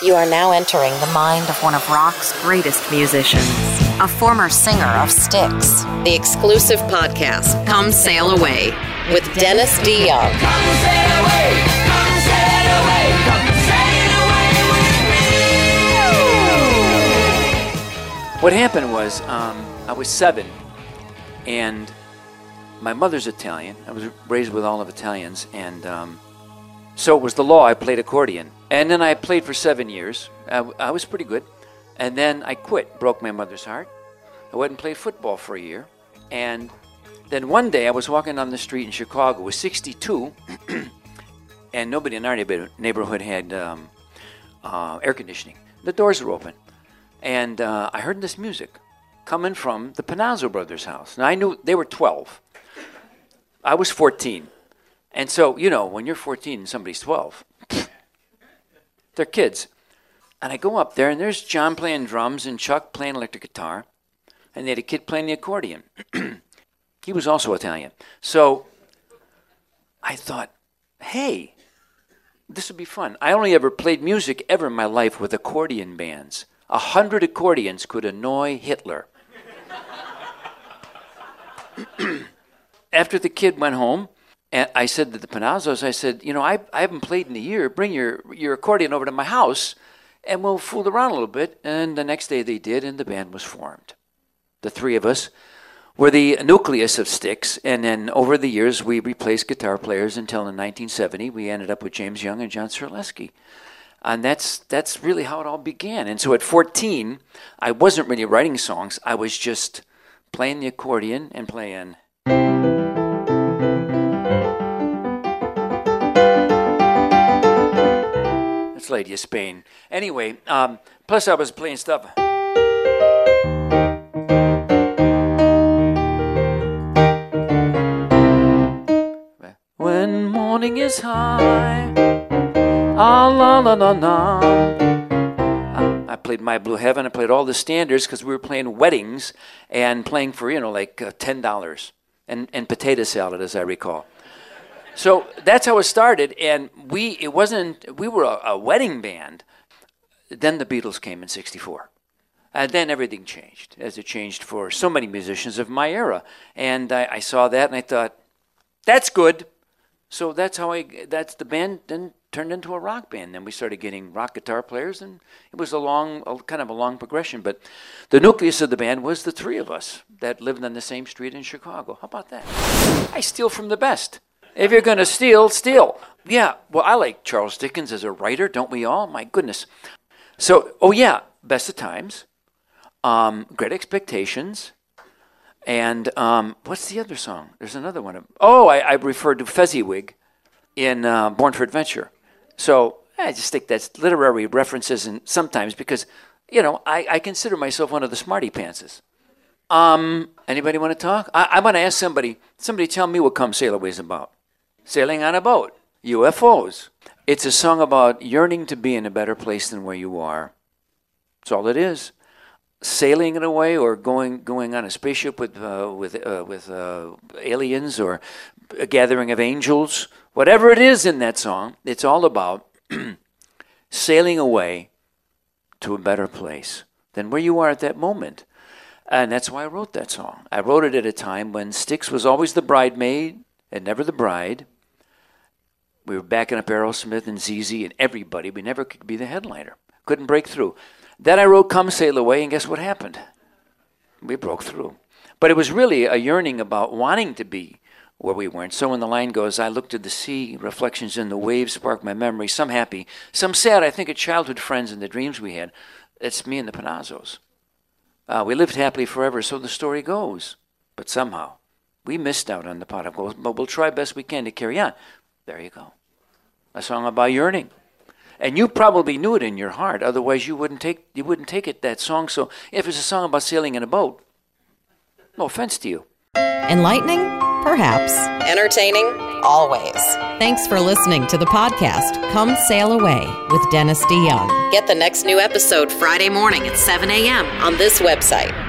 You are now entering the mind of one of rock's greatest musicians, a former singer of Styx. The exclusive podcast, Come Sail Away, with Dennis DeYoung. Come sail away, come sail away, come sail away with me. What happened was, I was 7, and my mother's Italian. I was raised with all of Italians, and so it was the law. I played accordion. And then I played for 7 years. I was pretty good. And then I quit, broke my mother's heart. I went and played football for a year. And then one day I was walking down the street in Chicago. It was 62, and nobody in our neighborhood had air conditioning. The doors were open. And I heard this music coming from the Panozzo brothers' house. Now, I knew they were 12. I was 14. And so, you know, when you're 14 and somebody's 12, they're kids. And I go up there, and there's John playing drums and Chuck playing electric guitar, and they had a kid playing the accordion. He was also Italian. So I thought, hey, this would be fun. I only ever played music ever in my life with accordion bands. 100 accordions could annoy Hitler. After the kid went home, and I said to the Panazzos, I said, you know, I haven't played in a year. Bring your accordion over to my house, and we'll fool around a little bit. And the next day they did, and the band was formed. The three of us were the nucleus of Styx, and then over the years we replaced guitar players until in 1970 we ended up with James Young and John Serlesky. And that's really how it all began. And so at 14, I wasn't really writing songs. I was just playing the accordion and playing... Lady of Spain. Anyway, plus I was playing stuff. When morning is high, ah la la la la. I played My Blue Heaven. I played all the standards because we were playing weddings and playing for, you know, like $10 and potato salad, as I recall. So that's how it started, and we were a wedding band. Then the Beatles came in 64. And then everything changed, as it changed for so many musicians of my era. And I saw that, and I thought, that's good. So that's the band then turned into a rock band. Then we started getting rock guitar players, and it was a kind of a long progression. But the nucleus of the band was the three of us that lived on the same street in Chicago. How about that? I steal from the best. If you're going to steal, steal. Yeah, well, I like Charles Dickens as a writer, don't we all? My goodness. So, oh yeah, Best of Times, Great Expectations, and what's the other song? There's another one. I referred to Fezziwig in Born for Adventure. So I just think that's literary references, and sometimes because, you know, I consider myself one of the smarty pantses. Anybody want to talk? I want to ask somebody tell me what Come Sail Away is about. Sailing on a boat, UFOs. It's a song about yearning to be in a better place than where you are. That's all it is. Sailing it away, or going on a spaceship with aliens, or a gathering of angels. Whatever it is in that song, it's all about sailing away to a better place than where you are at that moment. And that's why I wrote that song. I wrote it at a time when Styx was always the bridesmaid and never the bride. We were backing up Aerosmith and ZZ and everybody. We never could be the headliner. Couldn't break through. Then I wrote Come Sail Away, and guess what happened? We broke through. But it was really a yearning about wanting to be where we weren't. So when the line goes, I looked to the sea, reflections in the waves spark my memory, some happy, some sad, I think of childhood friends and the dreams we had. It's me and the Panazzos. We lived happily forever, so the story goes. But somehow, we missed out on the pot of gold, but we'll try best we can to carry on. There you go. A song about yearning. And you probably knew it in your heart, otherwise you wouldn't take it, that song. So if it's a song about sailing in a boat, no offense to you. Enlightening? Perhaps. Entertaining? Always. Thanks for listening to the podcast, Come Sail Away with Dennis DeYoung. Get the next new episode Friday morning at 7 a.m. on this website.